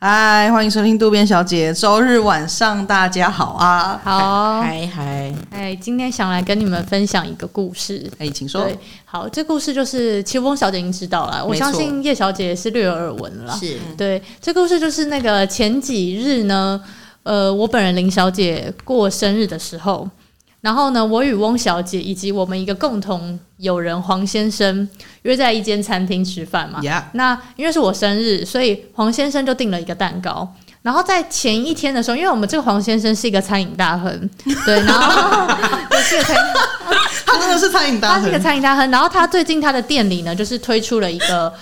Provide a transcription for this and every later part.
嗨，欢迎收听渡边小姐。周日晚上，大家好啊！好，嗨，今天想来跟你们分享一个故事。哎，请说。对，好，这故事就是秋风小姐已经知道了，我相信叶小姐也是略有耳闻了。是，对，这故事就是那个前几日呢，我本人林小姐过生日的时候，然后呢，我与翁小姐以及我们一个共同友人黄先生约在一间餐厅吃饭嘛， yeah. 那因为是我生日，所以黄先生就订了一个蛋糕。然后在前一天的时候，因为我们这个黄先生是一个餐饮大亨，对，然后他真的是餐饮大亨，他是一个餐饮大亨。然后他最近他的店里呢，就是推出了一个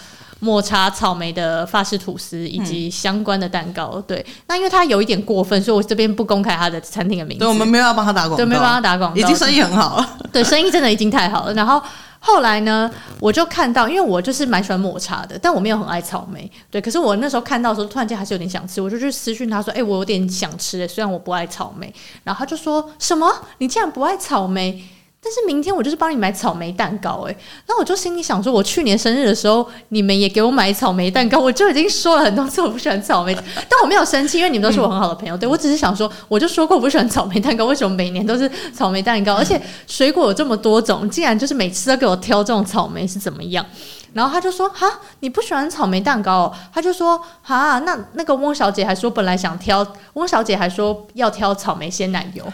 抹茶草莓的法式吐司以及相关的蛋糕，对。那因为他有一点过分，所以我这边不公开他的餐厅的名字。对，我们没有要帮他打广告，对，没有帮他打广告，已经生意很好了。对，生意真的已经太好了。然后后来呢，我就看到，因为我就是蛮喜欢抹茶的，但我没有很爱草莓，对。可是我那时候看到的时候，突然间还是有点想吃，我就去私讯他说：“哎、欸，我有点想吃、欸，虽然我不爱草莓。”然后他就说什么：“你竟然不爱草莓？”但是明天我就是帮你买草莓蛋糕哎、欸，那我就心里想说，我去年生日的时候，你们也给我买草莓蛋糕，我就已经说了很多次我不喜欢草莓，但我没有生气，因为你们都是我很好的朋友。对，我只是想说，我就说过我不喜欢草莓蛋糕，为什么每年都是草莓蛋糕？而且水果有这么多种，竟然就是每次都给我挑这种草莓是怎么样？然后他就说：“哈，你不喜欢草莓蛋糕、哦？”他就说：“哈，那个翁小姐还说本来想挑，翁小姐还说要挑草莓鲜奶油。”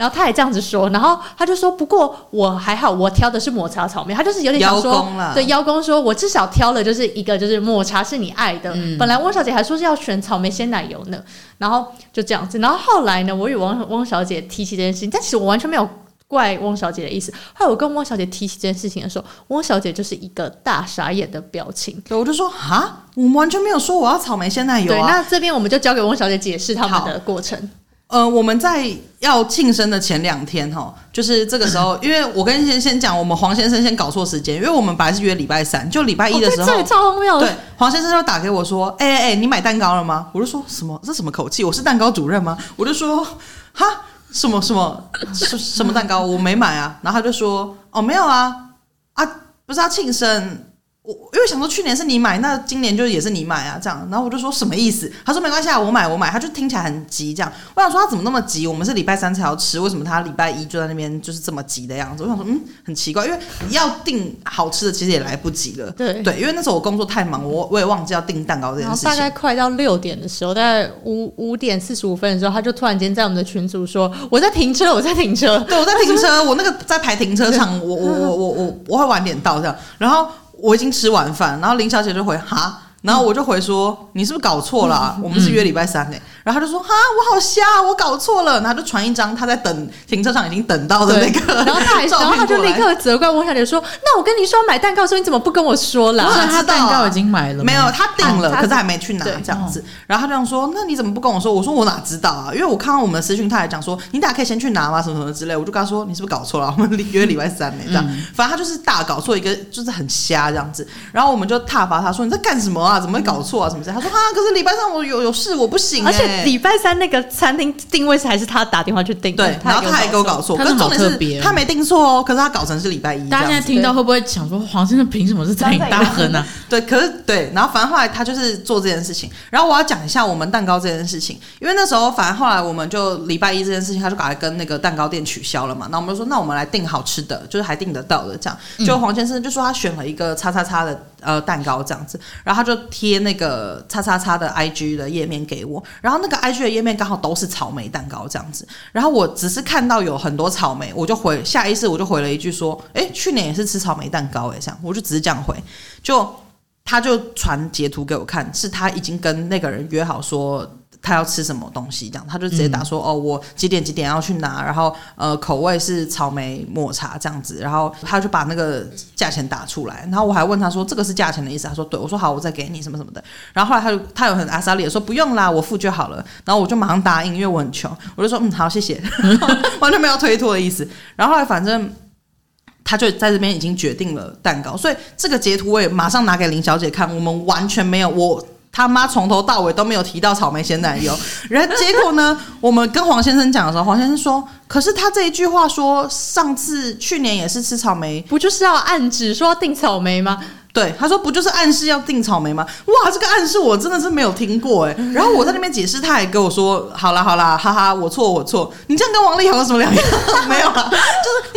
然后他也这样子说，然后他就说：“不过我还好，我挑的是抹茶草莓。”他就是有点想说，对，邀功说：“我至少挑了就是一个，就是抹茶是你爱的。嗯”本来翁小姐还说是要选草莓鲜奶油呢，然后就这样子。然后后来呢，我与翁小姐提起这件事情，但其实我完全没有怪翁小姐的意思。后来我跟翁小姐提起这件事情的时候，翁小姐就是一个大傻眼的表情。对，我就说：“哈，我们完全没有说我要草莓鲜奶油、啊。”对，那这边我们就交给翁小姐解释他们的过程。我们在要庆生的前两天齁，就是这个时候，因为我跟先讲，我们黄先生先搞错时间，因为我们本来是约礼拜三，就礼拜一的时候，对，超荒谬的。对，黄先生就打给我说：“哎，你买蛋糕了吗？”我就说：“什么？这什么口气？我是蛋糕主任吗？”我就说：“哈，什么蛋糕？我没买啊。”然后他就说：“哦，没有啊，不是要庆生。”因为想说去年是你买，那今年就也是你买啊，这样。然后我就说什么意思？他说没关系啊，我买。他就听起来很急这样。我想说他怎么那么急？我们是礼拜三才要吃，为什么他礼拜一就在那边就是这么急的样子？我想说很奇怪，因为要订好吃的其实也来不及了。对，因为那时候我工作太忙，我也忘记要订蛋糕这件事情。然后大概快到6点的时候，大概5点45分的时候，他就突然间在我们的群组说：“我在停车。”对，我在停车，我那个在排停车场，我会晚点到这样。然后我已经吃完饭，然后林小姐就回哈，然后我就回说：“你是不是搞错了、啊？我们是约礼拜三欸。”然后他就说：“哈，我好瞎，我搞错了。”然后他就传一张他在等停车场已经等到的那个，然后他就立刻责怪翁小姐说：“那我跟你说买蛋糕的时候，你怎么不跟我说啦？”他蛋糕已经买了，没有，他订了，可是还没去拿这样子。然后他就想说：“那你怎么不跟我说？”我说：“我哪知道啊？因为我看到我们的私讯，他还讲说你大可以先去拿嘛，什么之类。”我就跟他说：“你是不是搞错了？我们约礼拜三欸。”这样，反正他就是大搞错一个，就是很瞎这样子。然后我们就挞伐他说：“你在干什么啊？怎么会搞错啊？什么之类。”他说：“哈，可是礼拜三我有事，我不行欸。”而且礼拜三那个餐厅定位还是他打电话去定，对，然后他还给我搞错，可是重点是他没定错哦，可是他搞成是礼拜一。大家现在听到会不会想说黄先生凭什么是餐饮大亨啊？对，可是对，然后反正后来他就是做这件事情。然后我要讲一下我们蛋糕这件事情，因为那时候反正后来我们就礼拜一这件事情，他就赶快跟那个蛋糕店取消了嘛。那我们就说那我们来订好吃的，就是还订得到的这样。就黄先生就说他选了一个XXX的蛋糕这样子，然后他就贴那个XXX的 IG 的页面给我，然后那个 IG 的页面刚好都是草莓蛋糕这样子，然后我只是看到有很多草莓，我就回下意识我就回了一句说：“去年也是吃草莓蛋糕欸。”这样我就只是这样回，就他就传截图给我看，是他已经跟那个人约好说他要吃什么东西，这样他就直接打说：“哦，我几点要去拿，然后口味是草莓抹茶这样子。”然后他就把那个价钱打出来，然后我还问他说：“这个是价钱的意思？”他说：“对。”我说：“好，我再给你什么什么的。”然后后来他有很阿莎力的说：“不用啦，我付就好了。”然后我就马上答应，因为我很穷，我就说：“好，谢谢。”完全没有推脱的意思。然后后来反正他就在这边已经决定了蛋糕，所以这个截图我也马上拿给林小姐看，我们完全没有我。他妈从头到尾都没有提到草莓鲜奶油，然后结果呢？我们跟黄先生讲的时候，黄先生说：“可是他这一句话说，上次去年也是吃草莓，不就是要暗指说要订草莓吗？”对，他说不就是暗示要订草莓吗？哇，这个暗示我真的是没有听过哎。然后我在那边解释，他也跟我说，好啦好啦，哈哈，我错，你这样跟王力宏有什么两样？没有啦，就是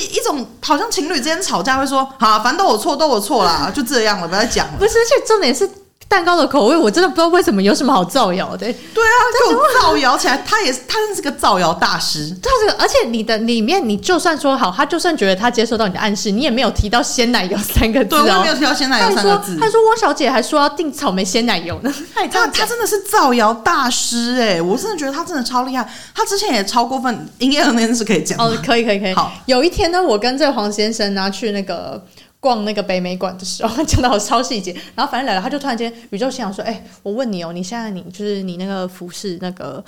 你就是一种好像情侣之间吵架会说，好，反正都我错啦，就这样了，不要再讲了。不是，而且重点是。蛋糕的口味我真的不知道为什么有什么好造谣的、欸、对啊，就造谣起来，他真是个造谣大师。对，而且你的里面你就算说好，他就算觉得他接受到你的暗示，你也没有提到鲜奶油三个字、喔、对，我也没有提到鲜奶油三个字。他说汪小姐还说要订草莓鲜奶油呢，他真的是造谣大师哎、欸！我真的觉得他真的超厉害，他之前也超过分营业额那件事可以讲哦，可以好。有一天呢，我跟这个黄先生呢、啊、去那个逛那个北美馆的时候，讲到好超细节，然后反正来了，他就突然间宇宙心想说：“哎、欸，我问你哦、喔，你现在你就是你那个服饰那个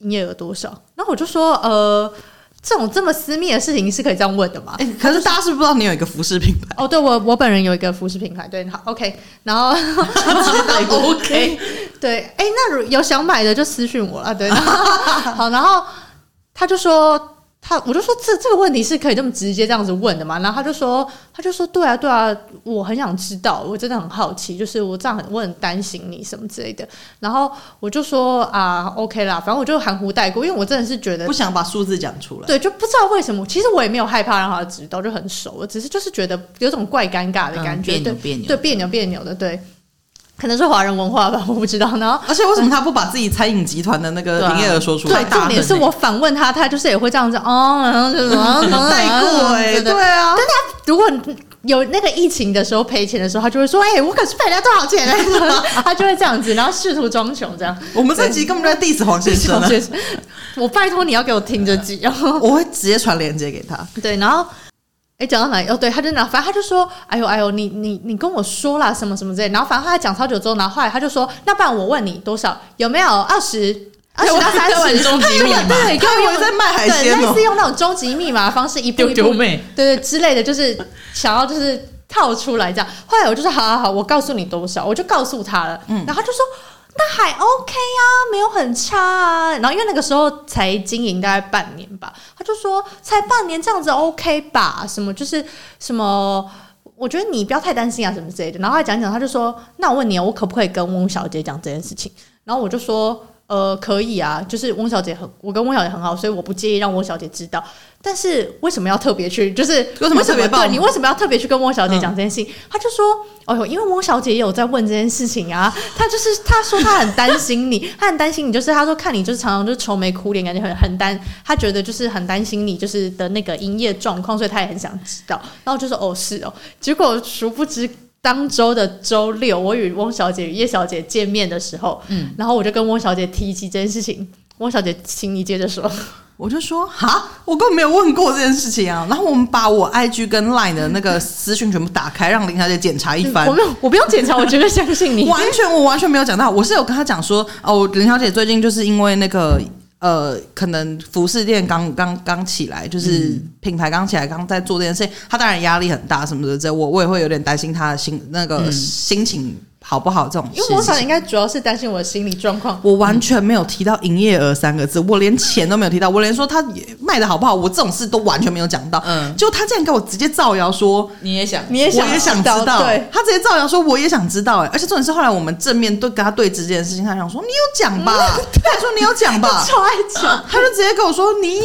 营业额多少？”然后我就说：“这种这么私密的事情是可以这样问的吗？”欸、可是大家是不知道你有一个服饰品牌哦。对，我本人有一个服饰品牌，对，好 ，OK， 然后OK， 对，哎、欸，那有想买的就私讯我啦，对，好，然后他就说。我就说这个问题是可以这么直接这样子问的嘛？然后他就说对啊，我很想知道，我真的很好奇，就是我这样我很担心你什么之类的。然后我就说啊 ，OK 啦，反正我就含糊带过，因为我真的是觉得不想把数字讲出来。对，就不知道为什么，其实我也没有害怕让他知道，就很熟，我只是就是觉得有种怪尴尬的感觉，别扭的，对。可能是华人文化吧，我不知道呢。而且为什么他不把自己餐饮集团的那个营业额说出来？对，重点是我反问他，他就是也会这样子哦，然后就带过哎，对啊。但他如果有那个疫情的时候赔钱的时候，他就会说：“哎、欸，我可是赔人家多少钱呢？”他就会这样子，然后试图装穷这样。我们这集根本就在 diss 黄先生了。我拜托你要给我听这集，我会直接传链接给他。对，然后。哎，讲到哪里？哦，对，他就拿，反正他就说，哎呦，你跟我说啦，什么什么之类的。然后反正他讲超久之后，然后后来他就说，那不然我问你多少？有没有20到30？终极密码，对，他有在卖海鲜、哦，对，类似用那种终极密码的方式，一步一步，丢妹，对对之类的，就是想要就是套出来这样。后来我就说，好，我告诉你多少，我就告诉他了。嗯，然后他就说。那还 OK 啊，没有很差啊。然后因为那个时候才经营大概半年吧，他就说才半年这样子 OK 吧，什么就是什么，我觉得你不要太担心啊，什么之类的。然后他讲，他就说，那我问你，我可不可以跟翁小姐讲这件事情？然后我就说，可以啊，就是翁小姐我跟翁小姐很好，所以我不介意让翁小姐知道。但是为什么要特别去？就是为什么对你为什么要特别去跟翁小姐讲这件事情？他就说：“哦呦，因为翁小姐也有在问这件事情啊。她说她很担心你，她很担心你，就是她说看你就是常常就是愁眉苦脸，感觉很她觉得就是很担心你就是的那个营业状况，所以她也很想知道。然后就说哦是哦，结果殊不知。”当周的周六，我与翁小姐与叶小姐见面的时候，然后我就跟翁小姐提起这件事情，翁小姐，请你接着说。我就说哈，我根本没有问过这件事情啊。然后我们把我 IG 跟 LINE 的那个私讯全部打开，让林小姐检查一番。我不用检查，我绝对相信你。我完全没有讲到，我是有跟她讲说哦，林小姐最近就是因为那个。可能服饰店刚起来，就是品牌刚起来，刚在做这件事情，他当然压力很大什么的，我也会有点担心他的那个心情好不好这种事情。因为我想应该主要是担心我的心理状况。我完全没有提到营业额三个字，我连钱都没有提到，我连说他卖的好不好，我这种事都完全没有讲到。就他竟然给我直接造谣说你也想知道，对，他直接造谣说我也想知道、欸，而且重点是后来我们正面跟他对峙这件事情，他想说你有讲吧。他说你有讲吧，超爱讲，他就直接跟我说你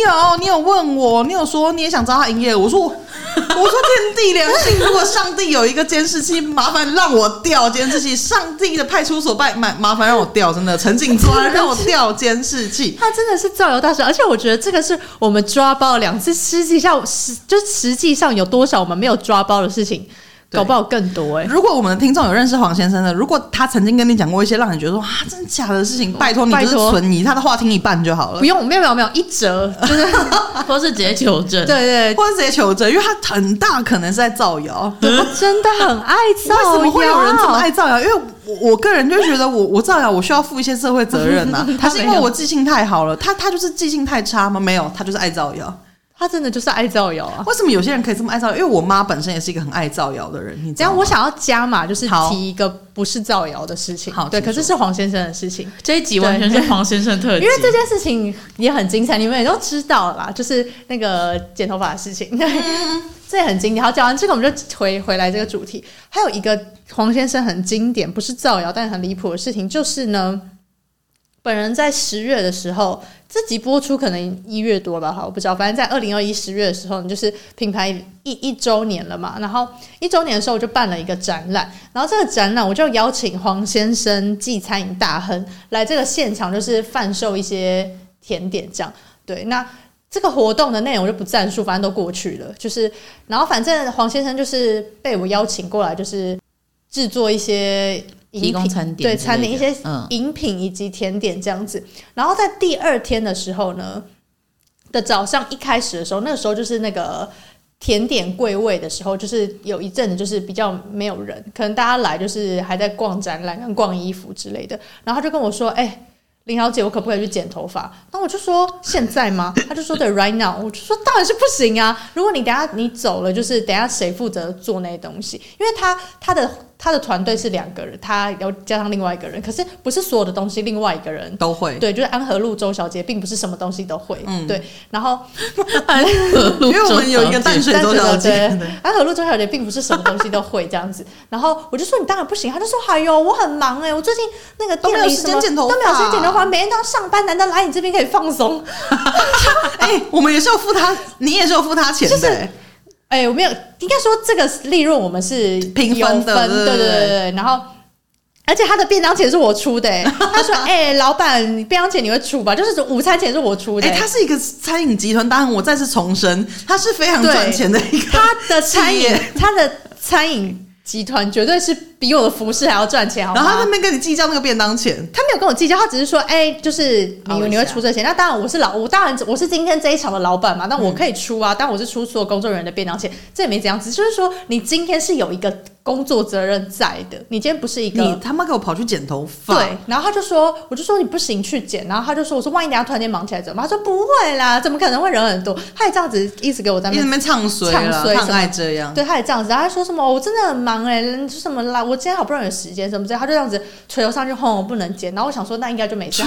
有问我，你有说你也想知道他营业，我说天地良心，如果上帝有一个监视器，麻烦让我调监视器，上帝的派出所麻烦让我调，真的陈景川让我调监视器。他真的是造谣大师，而且我觉得这个是我们抓包2次，实际上有多少我们没有抓包的事情。搞不好更多欸。如果我们的听众有认识黄先生的，如果他曾经跟你讲过一些让你觉得说啊真的假的事情，拜托你就是存疑，他的话听一半就好了。不用，没有一折，就是或是直接求证，对，或是直接求证，因为他很大可能是在造谣。我真的很爱造谣，为什么会有人这么爱造谣？因为我个人就觉得我造谣，我需要负一些社会责任啊。他是因为我记性太好了，他就是记性太差吗？没有，他就是爱造谣。他真的就是爱造谣啊！为什么有些人可以这么爱造谣？因为我妈本身也是一个很爱造谣的人。这样我想要加码，就是提一个不是造谣的事情。好，对，可是是黄先生的事情。这一集完全是黄先生特辑，因为这件事情也很精彩，你们也都知道啦，就是那个剪头发的事情，对，这也很经典。好，讲完这个我们就回来这个主题。还有一个黄先生很经典，不是造谣但很离谱的事情，就是呢。本人在10月的时候，自己播出可能1月多吧，我不知道。反正在2021 10月的时候，就是品牌一周年了嘛。然后1周年的时候，我就办了一个展览。然后这个展览，我就邀请黄先生暨餐饮大亨来这个现场，就是贩售一些甜点这样。对，那这个活动的内容我就不赘述，反正都过去了。就是，然后反正黄先生就是被我邀请过来，就是制作一些。提供餐点，对，餐点一些饮品以及甜点这样子。然后在第2天的时候呢的早上一开始的时候，那个时候就是那个甜点柜位的时候，就是有一阵子就是比较没有人，可能大家来就是还在逛展览跟逛衣服之类的。然后他就跟我说：“欸，林小姐，我可不可以去剪头发？”那我就说：“现在吗？”他就说：“对 ，right now。”我就说：“当然是不行啊！如果你等一下你走了，就是等一下谁负责做那些东西？因为他的团队是2个人，他要加上另外一个人，可是不是所有的东西另外一个人都会。对，就是安和路周小姐并不是什么东西都会。对，然后安和路，因为我们有一个淡水周小姐，对，安和路周小姐并不是什么东西都会这样子。然后我就说：“你当然不行。”他就说：“哎呦，我很忙欸，我最近那个店里什么都没有时间剪头发。”每天都要上班，难道来你这边可以放松？哎，我们也是有付他，你也是有付他钱的。就是我没有，应该说这个利润我们是平分的，对。然后，而且他的便当钱是我出的。他说：“老板，便当钱你会出吧？就是午餐钱是我出的。”他是一个餐饮集团大亨，我再次重申，他是非常赚钱的一个。他的餐饮。集团绝对是比我的服饰还要赚钱，好吗？然后他在那边跟你计较那个便当钱，他没有跟我计较，他只是说，就是你会出这钱。那当然我是今天这一场的老板嘛，那我可以出啊，但我是出所有工作人员的便当钱，这也没怎样子。就是说，你今天是有一个工作责任在的，你今天不是一个你他妈给我跑去剪头发，对。然后我就说你不行去剪，然后他就说，我说万一等一下突然间忙起来怎么？他说不会啦，怎么可能会人很多？他也这样子一直给我在那边唱衰，他很爱这样，对，他也这样子，他说什么我真的很忙。什么啦？我今天好不容易有时间，什么之类，他就这样子垂头上去，吼，我不能剪。然后我想说，那应该就没事，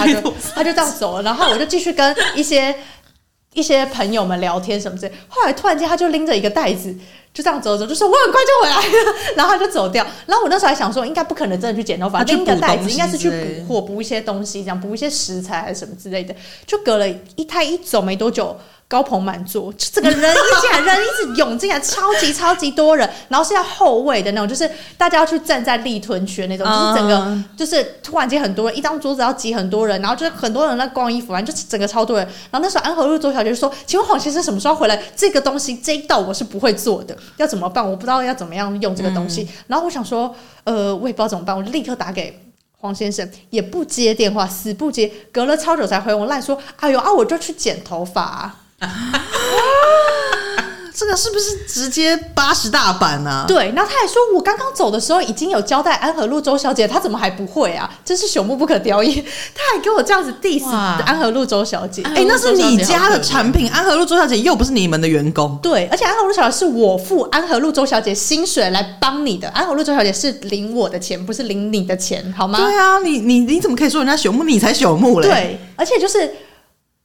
他就这样走了。然后我就继续跟一些朋友们聊天什么之类。后来突然间，他就拎着一个袋子，就这样走，就说我很快就回来了。然后他就走掉。然后我那时候还想说，应该不可能真的去剪头发，拎一个袋子应该是去补货，补一些东西，这样补一些食材还是什么之类的。就隔了一走没多久。高朋满座，整个人一直涌进来，超级多人，然后是要后位的那种，就是大家要去站在立臀区那种，就是整个就是突然间很多人，一张桌子要挤很多人，然后就是很多人在逛衣服，反正就是整个超多人。然后那时候安和路周小姐就说：“请问黄先生什么时候回来？这个东西这一道我是不会做的，要怎么办？我不知道要怎么样用这个东西。”然后我想说，我也不知道怎么办，我就立刻打给。黄先生也不接电话，死不接，隔了超久才回我赖说：“哎呦啊，我就去剪头发啊。”这个是不是直接80大板啊？对，然后他还说我刚刚走的时候已经有交代安和路周小姐，她怎么还不会啊？真是朽木不可雕也。他还给我这样子 diss 安和路周小姐，那是你家的产品，安和路周小姐又不是你们的员工。对，而且安和路小姐是我付安和路周小姐薪水来帮你的，安和路周小姐是领我的钱，不是领你的钱，好吗？对啊，你怎么可以说人家朽木？你才朽木嘞！对，而且就是。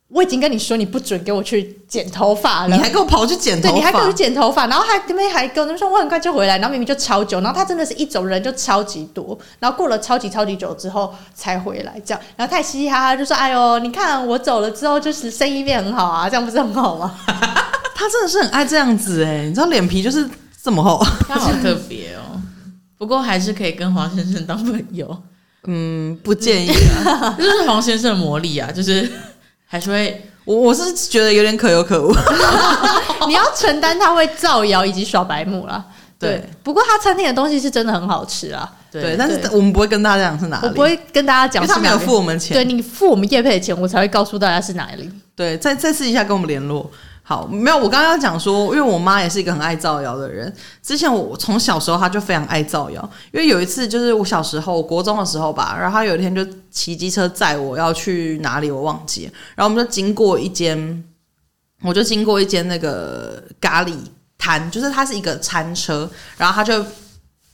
我已经跟你说你不准给我去剪头发了，你还给我跑去剪头发，对，你还给我去剪头发，然后还跟我说我很快就回来，然后明明就超久，然后他真的是一走人就超级多，然后过了超级久之后才回来这样，然后他也嘻嘻哈哈就说：“哎呦，你看我走了之后就是生意变很好啊，这样不是很好吗？”他真的是很爱这样子欸，你知道脸皮就是这么厚，他好特别哦。不过还是可以跟黄先生当朋友，不建议啊，这就是黄先生的魔力啊，就是。还是会，我是觉得有点可有可无。你要承担他会造谣以及耍白目啦。对，不过他餐厅的东西是真的很好吃啊。对，但是我们不会跟大家讲是哪里，我不会跟大家讲，因为他没有付我们钱。对，你付我们业配的钱，我才会告诉大家是哪里。对，再试一下跟我们联络。好，没有，我刚刚要讲说，因为我妈也是一个很爱造谣的人。之前我从小时候她就非常爱造谣，因为有一次就是我小时候，我国中的时候吧，然后她有一天就骑机车载我要去哪里，我忘记了，然后我们就经过一间我就经过一间那个咖喱摊，就是它是一个餐车，然后它就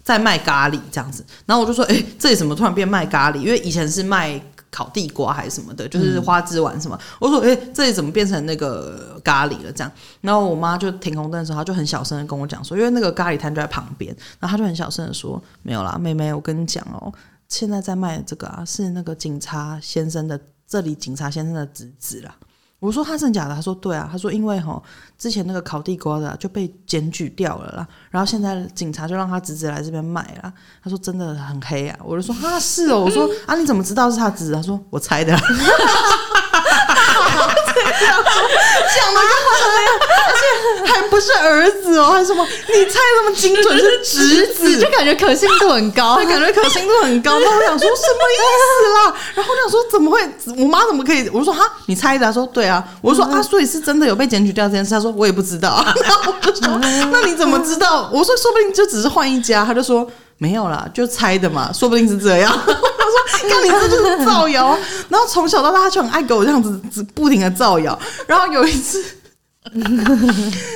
在卖咖喱这样子，然后我就说，欸，这里怎么突然变卖咖喱？因为以前是卖烤地瓜还是什么的，就是花枝丸什么。我说，欸，这里怎么变成那个咖喱了？这样，然后我妈就停红灯的时候，她就很小声的跟我讲说，因为那个咖喱摊就在旁边，然后她就很小声的说，没有啦，妹妹，我跟你讲哦，现在在卖的这个啊，是那个警察先生的，这里警察先生的侄子啦。我说他真假的，他说对啊，他说因为齁之前那个烤地瓜的，就被检举掉了啦，然后现在警察就让他侄子来这边卖啦。他说真的很黑啊，我就说啊是哦，我说啊你怎么知道是他侄子？他说我猜的啦。讲的跟我一样，而且还不是儿子哦，还是什么？你猜那么精准是侄子，就感觉可信度很高，感觉可信度很高。那我想说什么意思啦？然后我想说怎么会？我妈怎么可以？我说哈，你猜的？她说对啊。我说啊，所以是真的有被检举掉这件事？她说我也不知道。然后我就说那你怎么知道？我说说不定就只是换一家。她就说没有啦，就猜的嘛，说不定是这样。我说看你这就是造谣。然后从小到大他就很爱给我这样子不停的造谣。然后有一次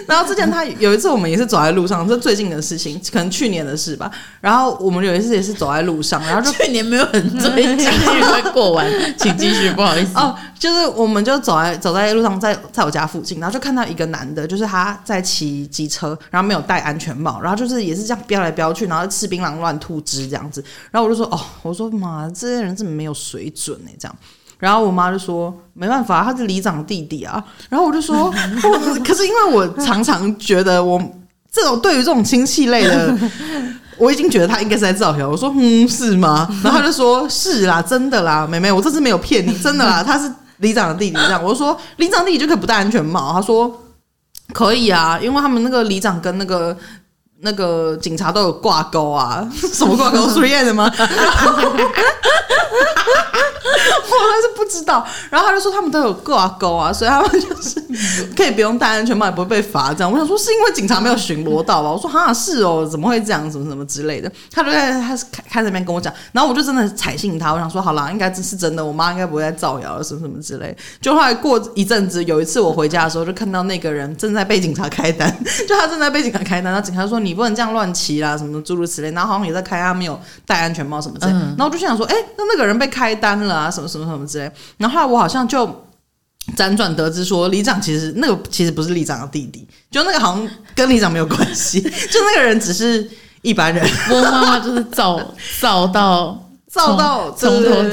然后之前他有一次我们也是走在路上，这最近的事情可能去年的事吧，然后我们有一次也是走在路上，然后就去年没有很最近会过完请继续，不好意思哦，就是我们就走在路上，在我家附近，然后就看到一个男的，就是他在骑机车，然后没有戴安全帽，然后就是也是这样飙来飙去，然后吃槟榔乱吐汁这样子，然后我就说哦，我说妈，这些人怎么没有水准欸这样，然后我妈就说没办法，他是里长弟弟啊。然后我就说可是因为我常常觉得我这种对于这种亲戚类的，我已经觉得他应该是在造谣。我说是吗？然后他就说是啦，真的啦，妹妹，我这次没有骗你，真的啦，他是里长的弟弟这样。我就说里长弟弟就可以不戴安全帽？他说可以啊，因为他们那个里长跟那个警察都有挂钩啊。什么挂钩？ 3M 的吗？我还是不知道，然后他就说他们都有挂钩啊，所以他们就是可以不用戴安全帽也不会被罚这样。我想说是因为警察没有巡逻到吧？我说哈是哦，怎么会这样，什么什么之类的。他就在他开那边跟我讲，然后我就真的采信他，我想说好啦，应该是真的，我妈应该不会再造谣了什么什么之类的。就后来过一阵子，有一次我回家的时候，就看到那个人正在被警察开单，就他正在被警察开单，然后警察说你不能这样乱骑啦，什么诸如此类，然后好像也在开他没有戴安全帽什么之类的。然后我就想说，那个人被开单了啊，什么什么什么之类的。然后后来我好像就辗转得知说，里长其实那个其实不是里长的弟弟，就那个好像跟里长没有关系，就那个人只是一般人。我妈妈就是造到从头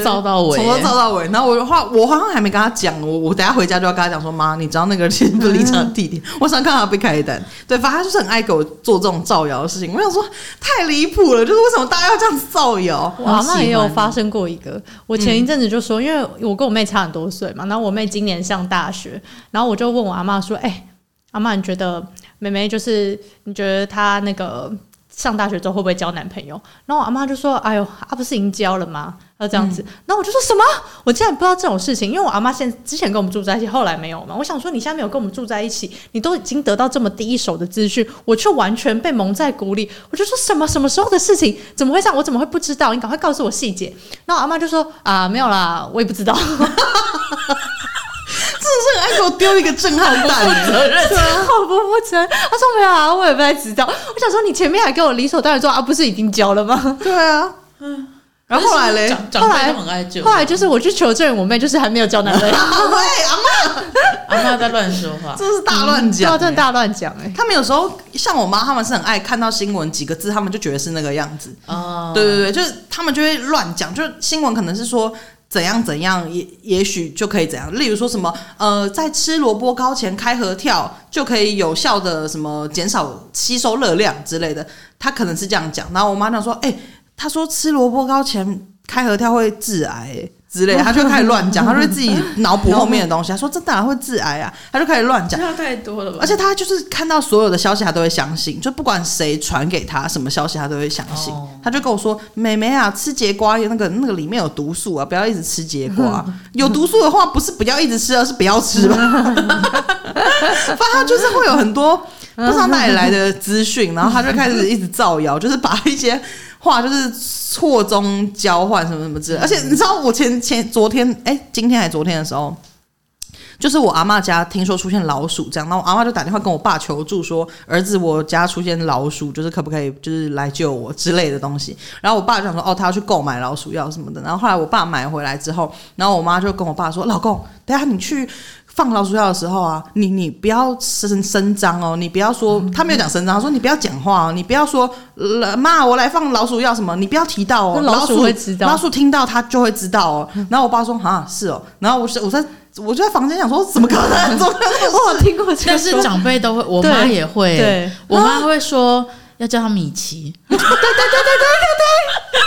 造到尾，从头造到尾。然后我好像还没跟他讲，我等一下回家就要跟他讲说，妈，你知道那个其实不是里长的弟弟，我想看他被开单。对，反正他就是很爱给我做这种造谣的事情。我想说太离谱了，就是为什么大家要这样子造谣？哇，那也有发生过一个。我前一阵子就说，因为我跟我妹差很多岁嘛，然后我妹今年上大学，然后我就问我阿嬷说，阿嬷，你觉得妹妹就是你觉得她那个上大学之后会不会交男朋友？然后我阿妈就说：“哎呦，不是已经交了吗？”要这样子。然后我就说什么？我竟然不知道这种事情，因为我阿妈之前跟我们住在一起，后来没有嘛。我想说，你现在没有跟我们住在一起，你都已经得到这么第一手的资讯，我却完全被蒙在鼓里。我就说什么时候的事情？怎么会这样？我怎么会不知道？你赶快告诉我细节。然后阿妈就说：“啊，没有啦，我也不知道。”真的是很爱给我丢一个震撼弹，好不承认。他说没有啊，我也不太知道。我想说，你前面还跟我理所当然说啊，不是已经交了吗？对啊，然后后来嘞，后来就是我去求证，我妹就是还没有交男朋友。阿嬤在乱说话，这是大乱讲，真的大乱讲哎。他们有时候像我妈，他们是很爱看到新闻几个字，他们就觉得是那个样子。哦，对，就是他们就会乱讲，就是新闻可能是说怎样怎样，也许就可以怎样。例如说什么在吃萝卜糕前开合跳就可以有效的什么减少吸收热量之类的，他可能是这样讲。然后我妈讲说，他说吃萝卜糕前开合跳会致癌之类的，他就开始乱讲，他就自己脑补后面的东西。他说这当然会致癌啊，他就开始乱讲。这太多了吧？而且他就是看到所有的消息，他都会相信，就不管谁传给他什么消息，他都会相信。他就跟我说：“妹妹啊，吃节瓜那个里面有毒素啊，不要一直吃节瓜。有毒素的话，不是不要一直吃，而是不要吃吧。”反正他就是会有很多不知道哪里来的资讯，然后他就开始一直造谣，就是把一些话就是错综交换什么什么之类的。而且你知道我昨天的时候，就是我阿嬷家听说出现老鼠这样，然后我阿嬷就打电话跟我爸求助说，儿子我家出现老鼠，就是可不可以就是来救我之类的东西。然后我爸就想说哦他要去购买老鼠药什么的，然后后来我爸买回来之后，然后我妈就跟我爸说，老公等一下你去放老鼠药的时候啊，你不要声张哦，你不要说，他没有讲声张，他说你不要讲话哦，你不要说妈我来放老鼠药什么，你不要提到哦，老鼠会知道，老鼠听到他就会知道哦。然后我爸说啊是哦，然后我就在房间想说怎么可能我有听过这个，但是长辈都会，我妈也会，对，我妈会说要叫他米奇对对对对对对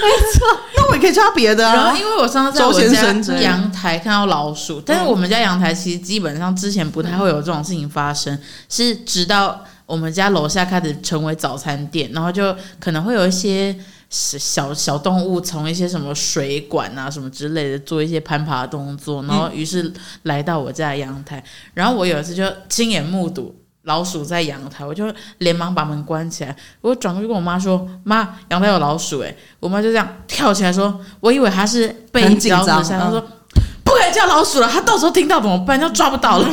没错，那我也可以叫他别的啊。然后因为我上次在我家阳台看到老鼠，但是我们家阳台其实基本上之前不太会有这种事情发生，是直到我们家楼下开始成为早餐店，然后就可能会有一些小动物从一些什么水管啊什么之类的做一些攀爬的动作，然后于是来到我家的阳台，然后我有一次就亲眼目睹老鼠在阳台，我就连忙把门关起来，我转过去跟我妈说，妈阳台有老鼠欸，我妈就这样跳起来说，我以为她是被你招惹下，她说不可以叫老鼠了，她到时候听到怎么办，就抓不到了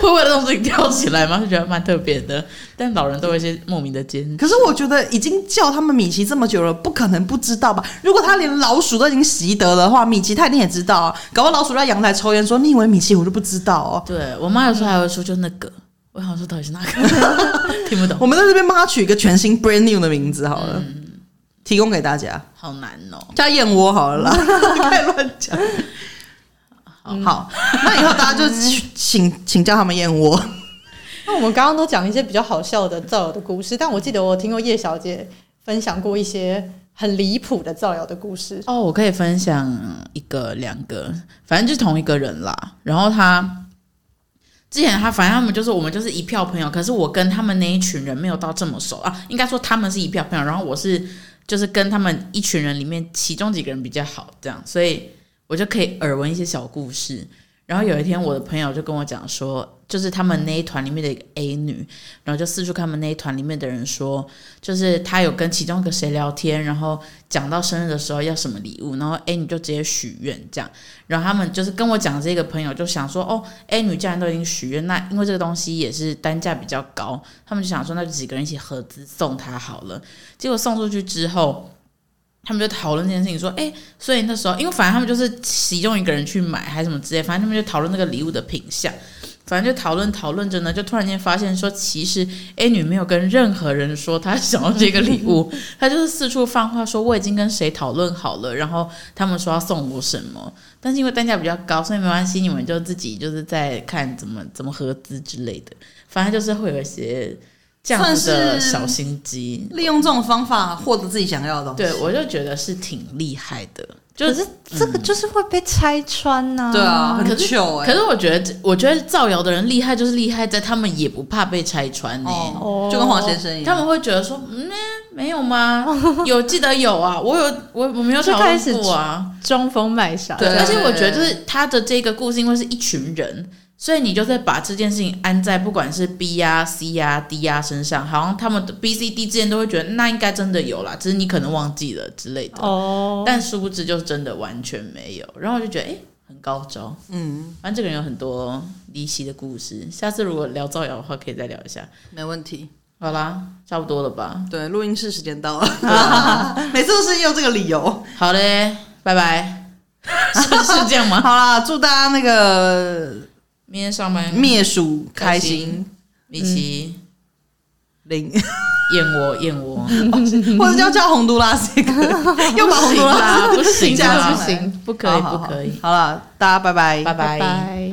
会为了这种事情跳起来吗？就觉得蛮特别的，但老人都有一些莫名的坚持。可是我觉得已经叫他们米奇这么久了，不可能不知道吧？如果他连老鼠都已经习得的话，米奇他一定也知道啊。搞不好老鼠在阳台抽烟说，你以为米奇我就不知道哦。对，我妈有时候还会说就那个，我想说到底是哪个听不懂。我们在这边帮他取一个全新 brand new 的名字好了，提供给大家。好难哦，叫燕窝好了啦，太乱讲。好，那以后大家就请叫他们燕窝。那我们刚刚都讲一些比较好笑的造谣的故事，但我记得我听过叶小姐分享过一些很离谱的造谣的故事哦。我可以分享一个两个，反正就是同一个人啦。然后他之前他反正他们就是我们就是一票朋友，可是我跟他们那一群人没有到这么熟啊，应该说他们是一票朋友，然后我是就是跟他们一群人里面其中几个人比较好这样，所以我就可以耳闻一些小故事。然后有一天我的朋友就跟我讲说，就是他们那一团里面的一个 A 女，然后就四处跟他们那一团里面的人说，就是她有跟其中一个谁聊天，然后讲到生日的时候要什么礼物，然后 A 女就直接许愿这样。然后他们就是跟我讲这个朋友就想说，哦 A 女既然都已经许愿，那因为这个东西也是单价比较高，他们就想说那就几个人一起合资送她好了。结果送出去之后他们就讨论这件事情说，欸，所以那时候因为反正他们就是其中一个人去买还是什么之类，反正他们就讨论那个礼物的品项，反正就讨论着呢，就突然间发现说其实 A 女没有跟任何人说她想要这个礼物她就是四处放话说我已经跟谁讨论好了，然后他们说要送我什么，但是因为单价比较高所以没关系，你们就自己就是在看怎么合资之类的，反正就是会有一些这样子的小心机，利用这种方法获得自己想要的东西。对，我就觉得是挺厉害的，就是，这个就是会被拆穿啊。对啊，很糗欸。可是我觉得造谣的人厉害，就是厉害在他们也不怕被拆穿欸，就跟黄先生一样，他们会觉得说没有吗？有记得有啊，我没有讨论过啊，装疯卖傻。对，而且我觉得就是他的这个故事，因为是一群人。所以你就在把这件事情安在不管是 B 啊 C 啊 D 啊身上，好像他们 BCD 之间都会觉得那应该真的有啦，只是你可能忘记了之类的但殊不知就是真的完全没有。然后我就觉得很高招反正这个人有很多离奇的故事，下次如果聊造谣的话可以再聊一下，没问题。好啦，差不多了吧？对，录音室时间到了每次都是用这个理由。好嘞，拜拜是这样吗？好啦，祝大家那个明天上班灭鼠开心，米奇零燕窝或者叫洪都拉斯又把洪都拉斯不行不可以好啦，大家拜拜。